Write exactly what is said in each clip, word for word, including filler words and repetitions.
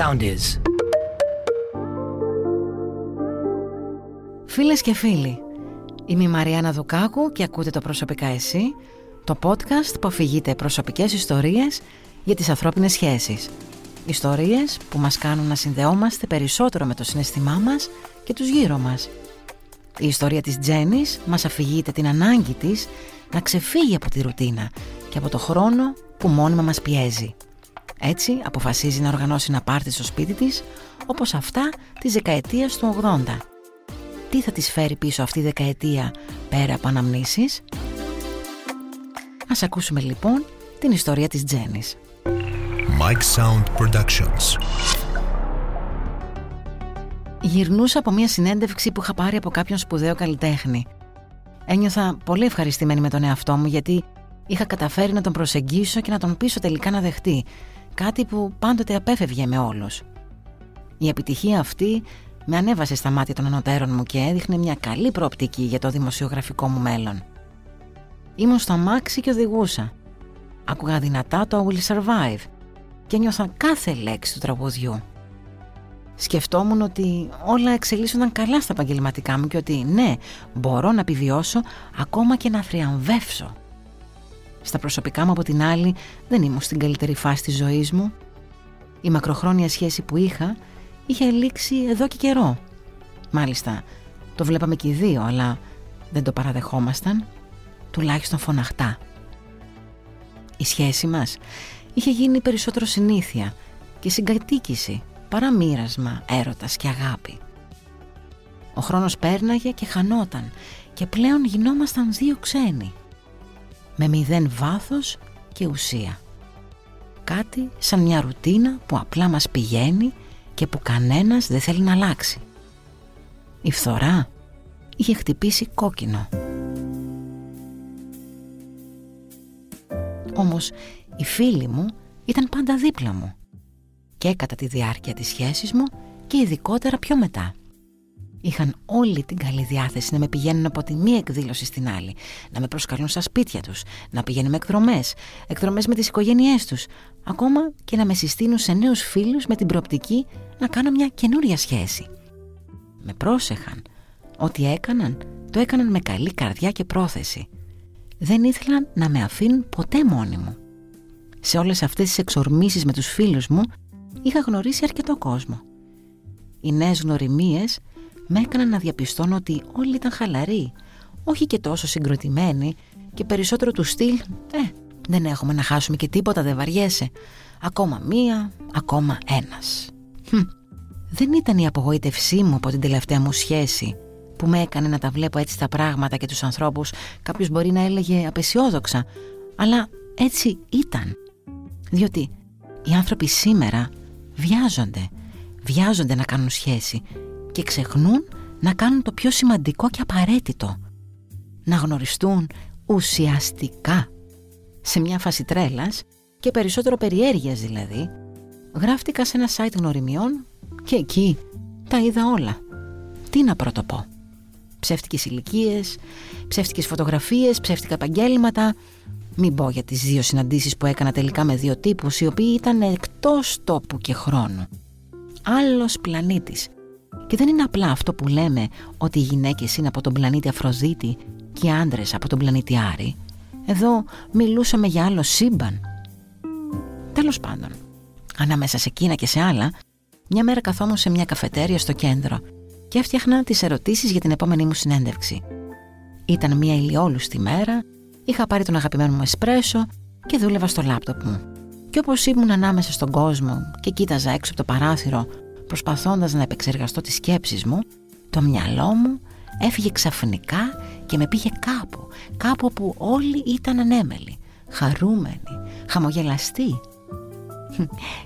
SoundEase. Φίλες και φίλοι, είμαι η Μαριάννα Δουκάκου και ακούτε το Προσωπικά Εσύ, το podcast που αφηγείται προσωπικές ιστορίες για τις ανθρώπινες σχέσεις. Ιστορίες που μας κάνουν να συνδεόμαστε περισσότερο με το συναισθημά μας και τους γύρω μας. Η ιστορία της Τζένης μας αφηγείται την ανάγκη της να ξεφύγει από τη ρουτίνα και από το χρόνο που μόνιμα μας πιέζει. Έτσι αποφασίζει να οργανώσει ένα πάρτι στο σπίτι της, όπως αυτά της δεκαετίας του ογδόντα. Τι θα της φέρει πίσω αυτή η δεκαετία πέρα από αναμνήσεις? Ας ακούσουμε λοιπόν την ιστορία της Τζένης. Mike Sound Productions. Γυρνούσα από μια συνέντευξη που είχα πάρει από κάποιον σπουδαίο καλλιτέχνη. Ένιωθα πολύ ευχαριστημένη με τον εαυτό μου, γιατί είχα καταφέρει να τον προσεγγίσω και να τον πείσω τελικά να δεχτεί, κάτι που πάντοτε απέφευγε με όλους. Η επιτυχία αυτή με ανέβασε στα μάτια των ανωτέρων μου και έδειχνε μια καλή προοπτική για το δημοσιογραφικό μου μέλλον. Ήμουν στο αμάξι και οδηγούσα. Άκουγα δυνατά το I Will Survive και ένιωθα κάθε λέξη του τραγουδιού. Σκεφτόμουν ότι όλα εξελίσσονταν καλά στα επαγγελματικά μου και ότι ναι, μπορώ να επιβιώσω ακόμα και να θριαμβεύσω. Στα προσωπικά μου, από την άλλη, δεν ήμουν στην καλύτερη φάση της ζωής μου. Η μακροχρόνια σχέση που είχα είχε λήξει εδώ και καιρό. Μάλιστα, το βλέπαμε και οι δύο, αλλά δεν το παραδεχόμασταν, τουλάχιστον φωναχτά. Η σχέση μας είχε γίνει περισσότερο συνήθεια και συγκατοίκηση παρά μοίρασμα έρωτας και αγάπη. Ο χρόνος πέρναγε και χανόταν και πλέον γινόμασταν δύο ξένοι, με μηδέν βάθος και ουσία. Κάτι σαν μια ρουτίνα που απλά μας πηγαίνει και που κανένας δεν θέλει να αλλάξει. Η φθορά είχε χτυπήσει κόκκινο. Όμως οι φίλοι μου ήταν πάντα δίπλα μου, και κατά τη διάρκεια της σχέσης μου και ειδικότερα πιο μετά. Είχαν όλη την καλή διάθεση να με πηγαίνουν από τη μία εκδήλωση στην άλλη, να με προσκαλούν στα σπίτια τους, να πηγαίνουν με εκδρομές, εκδρομές με τις οικογένειές τους, ακόμα και να με συστήνουν σε νέους φίλους με την προοπτική να κάνω μια καινούρια σχέση. Με πρόσεχαν. Ό,τι έκαναν, το έκαναν με καλή καρδιά και πρόθεση. Δεν ήθελαν να με αφήνουν ποτέ μόνη μου. Σε όλες αυτές τις εξορμήσεις με τους φίλους μου, είχα γνωρίσει αρκετό κόσμο. Οι νέες γνωριμίες με έκαναν να διαπιστώνω ότι όλοι ήταν χαλαροί, όχι και τόσο συγκροτημένοι και περισσότερο του στυλ «Ε, δεν έχουμε να χάσουμε και τίποτα, δεν βαριέσαι. Ακόμα μία, ακόμα ένας». Hm. Δεν ήταν η απογοήτευσή μου από την τελευταία μου σχέση που με έκανε να τα βλέπω έτσι τα πράγματα και τους ανθρώπους. Κάποιος μπορεί να έλεγε απεσιόδοξα, αλλά έτσι ήταν. Διότι οι άνθρωποι σήμερα βιάζονται, βιάζονται να κάνουν σχέση και ξεχνούν να κάνουν το πιο σημαντικό και απαραίτητο. Να γνωριστούν ουσιαστικά. Σε μια φάση τρέλας και περισσότερο περιέργειας δηλαδή, γράφτηκα σε ένα site γνωριμιών και εκεί τα είδα όλα. Τι να πρωτοπώ. Ψεύτικες ηλικίες, ψεύτικες φωτογραφίες, ψεύτικα επαγγέλματα. Μην πω για τις δύο συναντήσεις που έκανα τελικά με δύο τύπους, οι οποίοι ήταν εκτός τόπου και χρόνου. Άλλος πλανήτης. Και δεν είναι απλά αυτό που λέμε ότι οι γυναίκες είναι από τον πλανήτη Αφροδίτη και οι άντρες από τον πλανήτη Άρη. Εδώ μιλούσαμε για άλλο σύμπαν. Τέλος πάντων, ανάμεσα σε εκείνα και σε άλλα, μια μέρα καθόμουν σε μια καφετέρια στο κέντρο και έφτιαχνα τις ερωτήσεις για την επόμενη μου συνέντευξη. Ήταν μια ηλιόλουστη μέρα, είχα πάρει τον αγαπημένο μου εσπρέσο και δούλευα στο λάπτοπ μου. Και όπως ήμουν ανάμεσα στον κόσμο και κοίταζα έξω από το παράθυρο, προσπαθώντας να επεξεργαστώ τις σκέψεις μου, το μυαλό μου έφυγε ξαφνικά και με πήγε κάπου, κάπου όπου όλοι ήταν ανέμελοι, χαρούμενοι, χαμογελαστοί.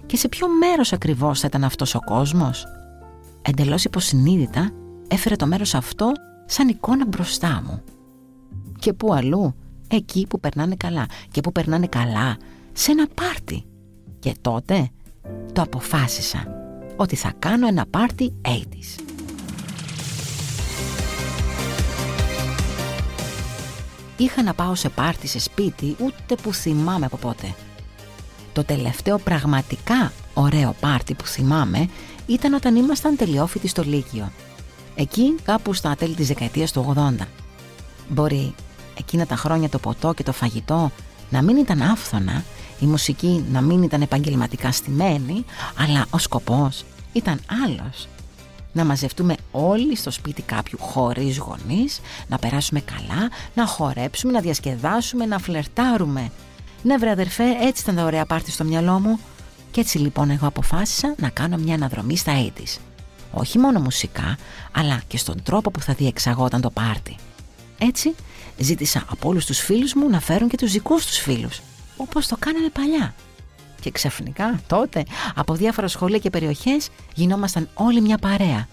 Και σε ποιο μέρος ακριβώς θα ήταν αυτός ο κόσμος? Εντελώς υποσυνείδητα έφερε το μέρος αυτό σαν εικόνα μπροστά μου. Και πού αλλού? Εκεί που περνάνε καλά. Και πού περνάνε καλά? Σε ένα πάρτι. Και τότε το αποφάσισα ότι θα κάνω ένα πάρτι ογδόντα. Είχα να πάω σε πάρτι σε σπίτι ούτε που θυμάμαι από πότε. Το τελευταίο πραγματικά ωραίο πάρτι που θυμάμαι ήταν όταν ήμασταν τελειόφοιτοι στο Λύκειο. Εκεί κάπου στα τέλη της δεκαετίας του ογδόντα. Μπορεί εκείνα τα χρόνια το ποτό και το φαγητό να μην ήταν άφθονα, η μουσική να μην ήταν επαγγελματικά στημένη, αλλά ο σκοπός ήταν άλλος. Να μαζευτούμε όλοι στο σπίτι κάποιου χωρίς γονείς, να περάσουμε καλά, να χορέψουμε, να διασκεδάσουμε, να φλερτάρουμε. Ναι βρε αδερφέ, έτσι ήταν τα ωραία πάρτι στο μυαλό μου. Και έτσι λοιπόν εγώ αποφάσισα να κάνω μια αναδρομή στα ογδόντα. Όχι μόνο μουσικά, αλλά και στον τρόπο που θα διεξαγόταν το πάρτι. Έτσι ζήτησα από όλους τους φίλους μου να φέρουν και τους δικούς τους φίλους, όπως το κάνανε παλιά. Και ξαφνικά τότε από διάφορα σχολεία και περιοχές γινόμασταν όλοι μια παρέα.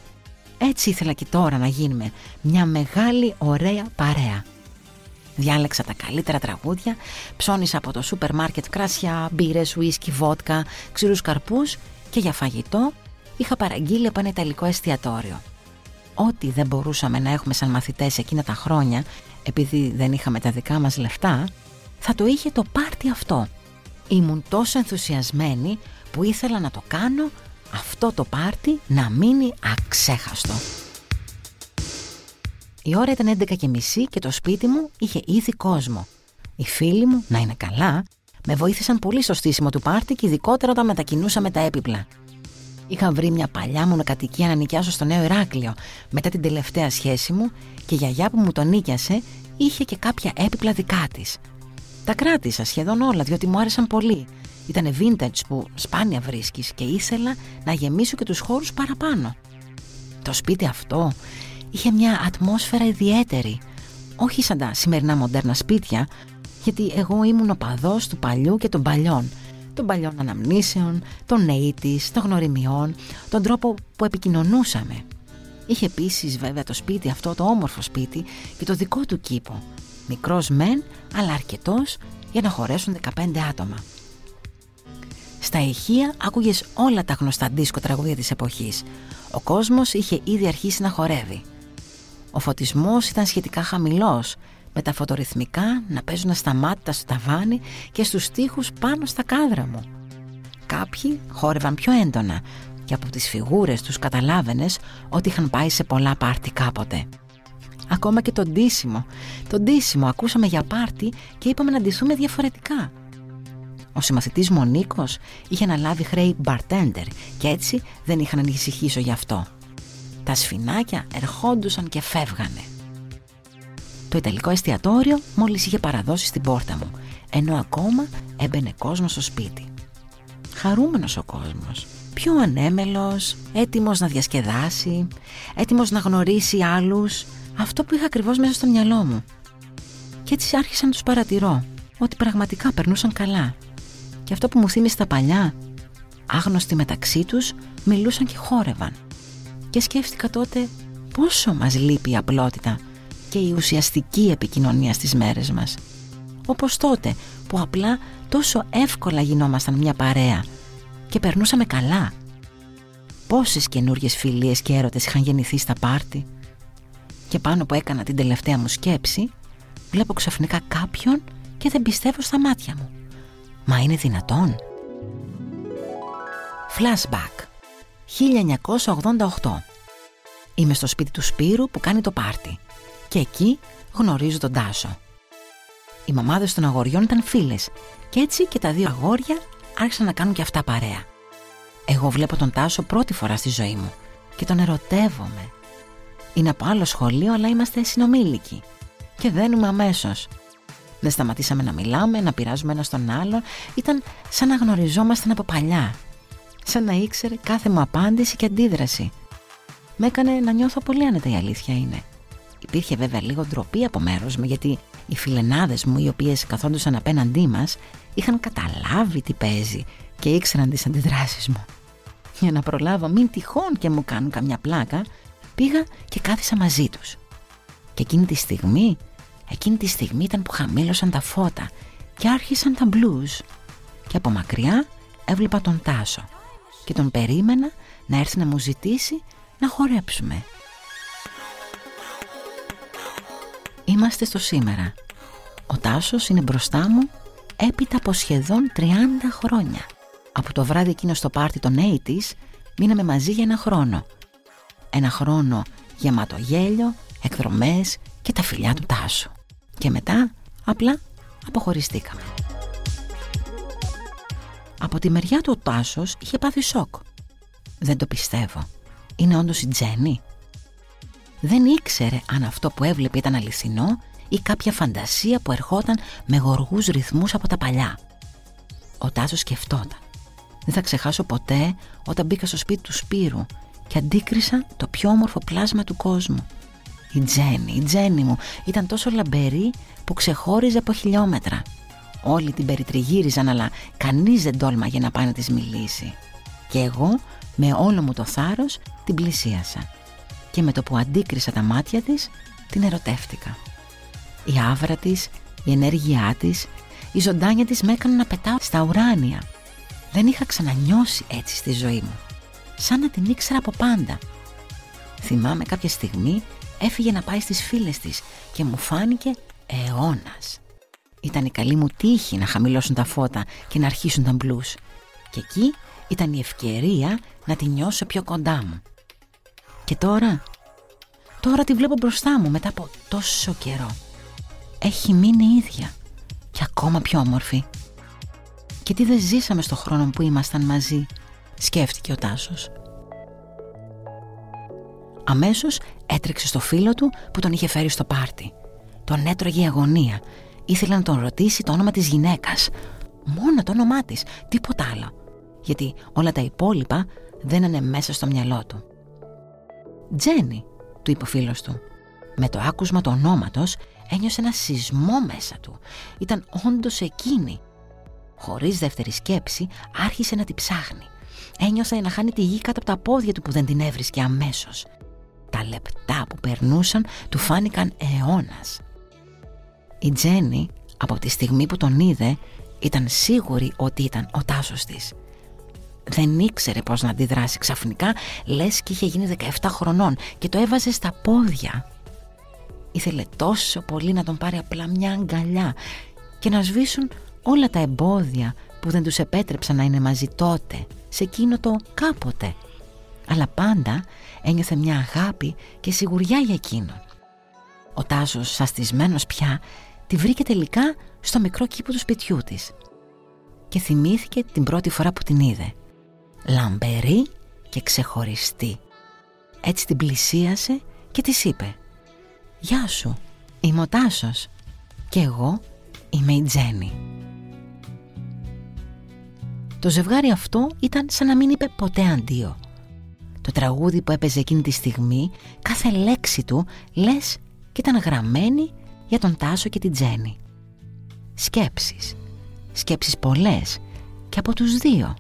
Έτσι ήθελα και τώρα να γίνουμε μια μεγάλη ωραία παρέα. Διάλεξα τα καλύτερα τραγούδια, ψώνισα από το σούπερ μάρκετ κράσια, μπύρες, ουίσκι, βότκα, ξηρούς καρπούς και για φαγητό είχα παραγγείλει από ένα ιταλικό εστιατόριο. Ό,τι δεν μπορούσαμε να έχουμε σαν μαθητές εκείνα τα χρόνια, επειδή δεν είχαμε τα δικά μας λεφτά, θα το είχε το πάρτι αυτό. Ήμουν τόσο ενθουσιασμένη που ήθελα να το κάνω αυτό το πάρτι να μείνει αξέχαστο. Η ώρα ήταν έντεκα και μισή και το σπίτι μου είχε ήδη κόσμο. Οι φίλοι μου, να είναι καλά, με βοήθησαν πολύ στο στήσιμο του πάρτι και ειδικότερα όταν μετακινούσαμε τα έπιπλα. Είχα βρει μια παλιά μονοκατοικία να νοικιάσω στο Νέο Ηράκλειο μετά την τελευταία σχέση μου και η γιαγιά που μου τον νοίκιασε είχε και κάποια έπιπλα δικά της. Τα κράτησα σχεδόν όλα διότι μου άρεσαν πολύ. Ήτανε vintage που σπάνια βρίσκεις και ήθελα να γεμίσω και τους χώρους παραπάνω. Το σπίτι αυτό είχε μια ατμόσφαιρα ιδιαίτερη, όχι σαν τα σημερινά μοντέρνα σπίτια, γιατί εγώ ήμουν οπαδός του παλιού και των παλιών. Των παλιών αναμνήσεων, των νεΐτης, των γνωριμιών, τον τρόπο που επικοινωνούσαμε. Είχε επίσης βέβαια το σπίτι αυτό, το όμορφο σπίτι, και το δικό του κήπο. Μικρός μεν, αλλά αρκετός για να χωρέσουν δεκαπέντε άτομα. Στα ηχεία άκουγες όλα τα γνωστά ντίσκο τραγούδια της εποχής. Ο κόσμος είχε ήδη αρχίσει να χορεύει. Ο φωτισμός ήταν σχετικά χαμηλός, με τα φωτορυθμικά να παίζουν ασταμάτητα στο ταβάνι και στους τοίχους πάνω στα κάδρα μου. Κάποιοι χόρευαν πιο έντονα και από τις φιγούρες τους καταλάβαινες ότι είχαν πάει σε πολλά πάρτι κάποτε. Ακόμα και το ντύσιμο. Το ντύσιμο ακούσαμε για πάρτι και είπαμε να ντυθούμε διαφορετικά. Ο συμμαθητής μου ο Νίκος είχε αναλάβει χρέη bartender και έτσι δεν είχα να ανησυχήσω γι' αυτό. Τα σφινάκια ερχόντουσαν και φεύγανε. Το ιταλικό εστιατόριο μόλις είχε παραδώσει στην πόρτα μου, ενώ ακόμα έμπαινε κόσμος στο σπίτι. Χαρούμενος ο κόσμος, πιο ανέμελος, έτοιμος να διασκεδάσει, έτοιμος να γνωρίσει άλλους, αυτό που είχα ακριβώς μέσα στο μυαλό μου. Κι έτσι άρχισα να τους παρατηρώ, ότι πραγματικά περνούσαν καλά. Και αυτό που μου θύμισε τα παλιά, άγνωστοι μεταξύ τους, μιλούσαν και χόρευαν. Και σκέφτηκα τότε πόσο μας λείπει η απλότητα και η ουσιαστική επικοινωνία στις μέρες μας. Όπως τότε που απλά τόσο εύκολα γινόμασταν μια παρέα και περνούσαμε καλά. Πόσες καινούριες φιλίες και έρωτες είχαν γεννηθεί στα πάρτι. Και πάνω που έκανα την τελευταία μου σκέψη, βλέπω ξαφνικά κάποιον και δεν πιστεύω στα μάτια μου. Μα είναι δυνατόν? Flashback χίλια εννιακόσια ογδόντα οκτώ. Είμαι στο σπίτι του Σπύρου που κάνει το πάρτι. Και εκεί γνωρίζω τον Τάσο. Οι μαμάδες των αγοριών ήταν φίλες και έτσι και τα δύο αγόρια άρχισαν να κάνουν και αυτά παρέα. Εγώ βλέπω τον Τάσο πρώτη φορά στη ζωή μου και τον ερωτεύομαι. Είναι από άλλο σχολείο αλλά είμαστε συνομήλικοι και δένουμε αμέσως. Δεν σταματήσαμε να μιλάμε, να πειράζουμε ένας τον άλλον, ήταν σαν να γνωριζόμασταν από παλιά. Σαν να ήξερε κάθε μου απάντηση και αντίδραση. Με έκανε να νιώθω πολύ άνετα, η αλήθεια είναι. Υπήρχε βέβαια λίγο ντροπή από μέρος μου, γιατί οι φιλενάδες μου, οι οποίες καθόντουσαν απέναντί μας, είχαν καταλάβει τι παίζει και ήξεραν τις αντιδράσεις μου. Για να προλάβω μην τυχόν και μου κάνουν καμιά πλάκα, πήγα και κάθισα μαζί τους. Και εκείνη τη στιγμή, εκείνη τη στιγμή ήταν που χαμήλωσαν τα φώτα και άρχισαν τα blues. Και από μακριά έβλεπα τον Τάσο και τον περίμενα να έρθει να μου ζητήσει να χορέψουμε. Είμαστε στο σήμερα. Ο Τάσος είναι μπροστά μου έπειτα από σχεδόν τριάντα χρόνια. Από το βράδυ εκείνο στο πάρτι των ογδόντα, μείναμε μαζί για ένα χρόνο. Ένα χρόνο γεμάτο γέλιο, εκδρομές και τα φιλιά του Τάσου. Και μετά απλά αποχωριστήκαμε. Από τη μεριά του ο Τάσος είχε πάθει σοκ. Δεν το πιστεύω. Είναι όντως η Τζένη? Δεν ήξερε αν αυτό που έβλεπε ήταν αληθινό ή κάποια φαντασία που ερχόταν με γοργούς ρυθμούς από τα παλιά. Ο Τάσος σκεφτόταν. Δεν θα ξεχάσω ποτέ όταν μπήκα στο σπίτι του Σπύρου και αντίκρισα το πιο όμορφο πλάσμα του κόσμου. Η Τζένη, η Τζένη μου, ήταν τόσο λαμπερή που ξεχώριζε από χιλιόμετρα. Όλοι την περιτριγύριζαν, αλλά κανείς δεν τόλμαγε να πάει να της μιλήσει. Και εγώ, με όλο μου το θάρρος, την πλησίασα. Και με το που αντίκρισα τα μάτια της, την ερωτεύτηκα. Η άβρα της, η ενέργειά της, η ζωντάνια της με έκαναν να πετάω στα ουράνια. Δεν είχα ξανανιώσει έτσι στη ζωή μου. Σαν να την ήξερα από πάντα. Θυμάμαι κάποια στιγμή έφυγε να πάει στις φίλες της και μου φάνηκε αιώνας. Ήταν η καλή μου τύχη να χαμηλώσουν τα φώτα και να αρχίσουν τα μπλούς. Και εκεί ήταν η ευκαιρία να τη νιώσω πιο κοντά μου. Και τώρα, τώρα τη βλέπω μπροστά μου μετά από τόσο καιρό. Έχει μείνει ίδια και ακόμα πιο όμορφη. Και τι δεν ζήσαμε στο χρόνο που ήμασταν μαζί, σκέφτηκε ο Τάσος. Αμέσως έτρεξε στο φίλο του που τον είχε φέρει στο πάρτι. Τον έτρωγε η αγωνία. Ήθελε να τον ρωτήσει το όνομα της γυναίκας. Μόνο το όνομά της, τίποτα άλλο. Γιατί όλα τα υπόλοιπα δεν είναι μέσα στο μυαλό του. «Τζένη», του είπε ο φίλος του. Με το άκουσμα του ονόματος ένιωσε ένα σεισμό μέσα του. Ήταν όντως εκείνη. Χωρίς δεύτερη σκέψη άρχισε να τη ψάχνει. Ένιωσε να χάνει τη γη κάτω από τα πόδια του που δεν την έβρισκε αμέσως. Τα λεπτά που περνούσαν του φάνηκαν αιώνας. Η Τζένη, από τη στιγμή που τον είδε, ήταν σίγουρη ότι ήταν ο Τάσος της. Δεν ήξερε πώς να αντιδράσει ξαφνικά, λες και είχε γίνει δεκαεπτά χρονών και το έβαζε στα πόδια. Ήθελε τόσο πολύ να τον πάρει απλά μια αγκαλιά και να σβήσουν όλα τα εμπόδια που δεν τους επέτρεψαν να είναι μαζί τότε, σε εκείνο το κάποτε. Αλλά πάντα ένιωθε μια αγάπη και σιγουριά για εκείνον. Ο Τάσος, σαστισμένος πια, τη βρήκε τελικά στο μικρό κήπο του σπιτιού της. Και θυμήθηκε την πρώτη φορά που την είδε. Λαμπερή και ξεχωριστή. Έτσι την πλησίασε και της είπε: «Γεια σου, είμαι ο Τάσος και εγώ είμαι η Τζένη». Το ζευγάρι αυτό ήταν σαν να μην είπε ποτέ αντίο. Το τραγούδι που έπαιζε εκείνη τη στιγμή, κάθε λέξη του λες και ήταν γραμμένη για τον Τάσο και την Τζένη. Σκέψεις, σκέψεις πολλές και από τους δύο.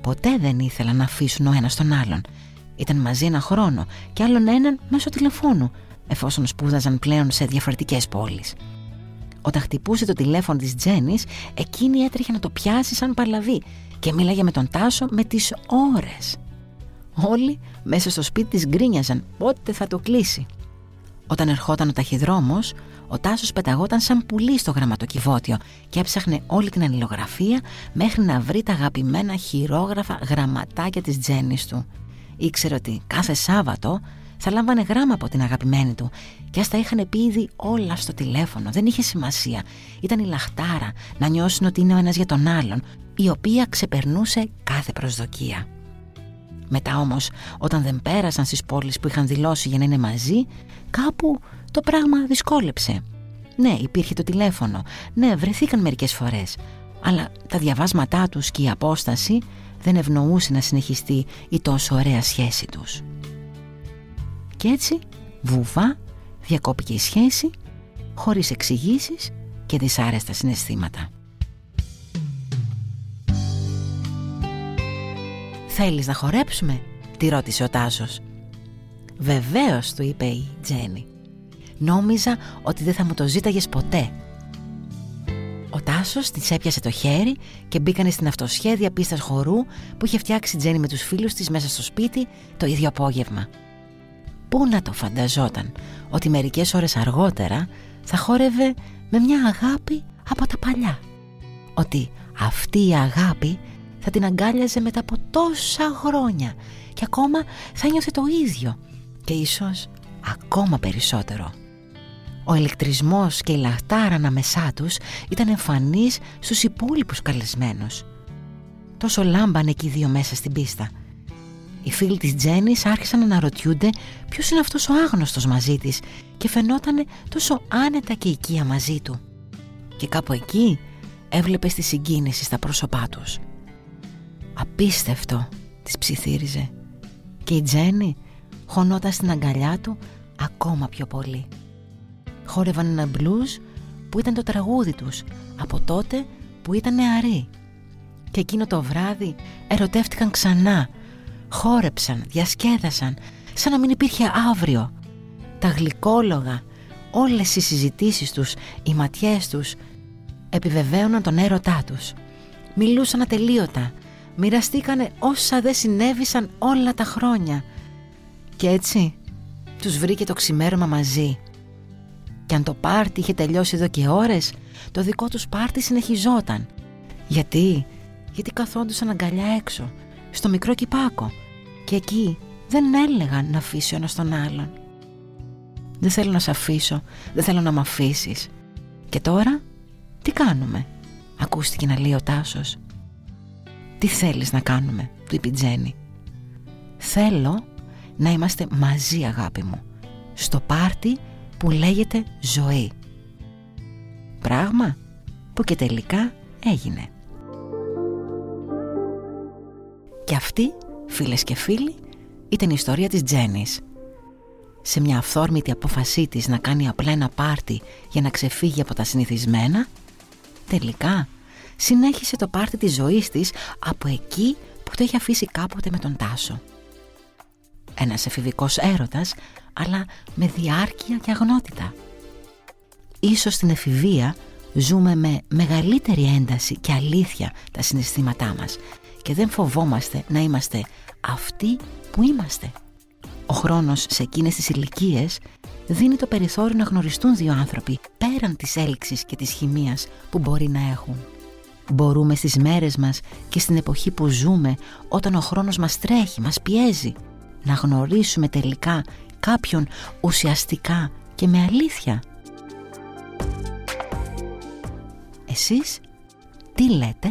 Ποτέ δεν ήθελαν να αφήσουν ο ένας τον άλλον. Ήταν μαζί ένα χρόνο και άλλον έναν μέσω τηλεφώνου, εφόσον σπούδαζαν πλέον σε διαφορετικές πόλεις. Όταν χτυπούσε το τηλέφωνο της Τζένης, εκείνη έτρεχε να το πιάσει σαν παλαβή και μίλαγε με τον Τάσο με τις ώρες. Όλοι μέσα στο σπίτι της γκρίνιαζαν πότε θα το κλείσει. Όταν ερχόταν ο ταχυδρόμος, ο Τάσος πεταγόταν σαν πουλί στο γραμματοκιβώτιο και έψαχνε όλη την αλληλογραφία μέχρι να βρει τα αγαπημένα χειρόγραφα γραμματάκια της Τζένης του. Ήξερε ότι κάθε Σάββατο θα λάμβανε γράμμα από την αγαπημένη του και ας τα είχαν πει ήδη όλα στο τηλέφωνο, δεν είχε σημασία. Ήταν η λαχτάρα να νιώσουν ότι είναι ο ένας για τον άλλον, η οποία ξεπερνούσε κάθε προσδοκία. Μετά όμως, όταν δεν πέρασαν στις πόλεις που είχαν δηλώσει για να είναι μαζί, κάπου το πράγμα δυσκόλεψε. Ναι, υπήρχε το τηλέφωνο, ναι, βρεθήκαν μερικές φορές, αλλά τα διαβάσματά τους και η απόσταση δεν ευνοούσε να συνεχιστεί η τόσο ωραία σχέση τους. Και έτσι, βουβά, διακόπηκε η σχέση, χωρίς εξηγήσεις και δυσάρεστα συναισθήματα. «Θέλεις να χορέψουμε?» τη ρώτησε ο Τάσος. «Βεβαίως», του είπε η Τζένη. «Νόμιζα ότι δεν θα μου το ζήταγες ποτέ». Ο Τάσος της έπιασε το χέρι και μπήκανε στην αυτοσχέδια πίστα χορού που είχε φτιάξει η Τζένη με τους φίλους της μέσα στο σπίτι το ίδιο απόγευμα. Πού να το φανταζόταν ότι μερικές ώρες αργότερα θα χόρευε με μια αγάπη από τα παλιά. Ότι αυτή η αγάπη θα την αγκάλιαζε μετά από τόσα χρόνια και ακόμα θα νιώθε το ίδιο και ίσως ακόμα περισσότερο. Ο ηλεκτρισμός και η λαχτάρα ανάμεσά τους ήταν εμφανής στους υπόλοιπους καλεσμένους. Τόσο λάμπανε και οι δύο μέσα στην πίστα. Οι φίλοι της Τζένης άρχισαν να αναρωτιούνται ποιος είναι αυτός ο άγνωστος μαζί της και φαινότανε τόσο άνετα και οικία μαζί του. Και κάπου εκεί έβλεπες τη συγκίνηση στα πρόσωπά τους. «Απίστευτο», της ψιθύριζε. Και η Τζένη χωνόταν στην αγκαλιά του ακόμα πιο πολύ. Χόρευαν ένα μπλουζ που ήταν το τραγούδι τους από τότε που ήταν νεαροί. Και εκείνο το βράδυ ερωτεύτηκαν ξανά. Χόρεψαν, διασκέδασαν, σαν να μην υπήρχε αύριο. Τα γλυκόλογα, όλες οι συζητήσεις τους, οι ματιές τους επιβεβαίωναν τον έρωτά τους. Μιλούσαν ατελείωτα, μοιραστήκανε όσα δεν συνέβησαν όλα τα χρόνια. Και έτσι τους βρήκε το ξημέρωμα μαζί. Και αν το πάρτι είχε τελειώσει εδώ και ώρες, το δικό τους πάρτι συνεχιζόταν. Γιατί, γιατί καθόντουσαν αγκαλιά έξω, στο μικρό κυπάκο, και εκεί δεν έλεγαν να αφήσει ο ένας τον άλλον. «Δεν θέλω να σε αφήσω, δεν θέλω να μ' αφήσεις. Και τώρα, τι κάνουμε?» ακούστηκε να λέει ο Τάσος. «Τι θέλεις να κάνουμε?» του είπε η Τζένη. «Θέλω να είμαστε μαζί, αγάπη μου, στο πάρτι που λέγεται ζωή». Πράγμα που και τελικά έγινε. Και αυτή, φίλες και φίλοι, ήταν η ιστορία της Τζένης. Σε μια αυθόρμητη απόφασή της να κάνει απλά ένα πάρτι για να ξεφύγει από τα συνηθισμένα, τελικά συνέχισε το πάρτι της ζωής της από εκεί που το είχε αφήσει κάποτε με τον Τάσο. Ένας εφηβικός έρωτας, αλλά με διάρκεια και αγνότητα. Ίσως στην εφηβεία ζούμε με μεγαλύτερη ένταση και αλήθεια τα συναισθήματά μας και δεν φοβόμαστε να είμαστε αυτοί που είμαστε. Ο χρόνος σε εκείνες τις ηλικίες δίνει το περιθώριο να γνωριστούν δύο άνθρωποι πέραν της έλξης και της χημείας που μπορεί να έχουν. Μπορούμε στις μέρες μας και στην εποχή που ζούμε, όταν ο χρόνος μας τρέχει, μας πιέζει, να γνωρίσουμε τελικά κάποιον ουσιαστικά και με αλήθεια. Εσείς τι λέτε?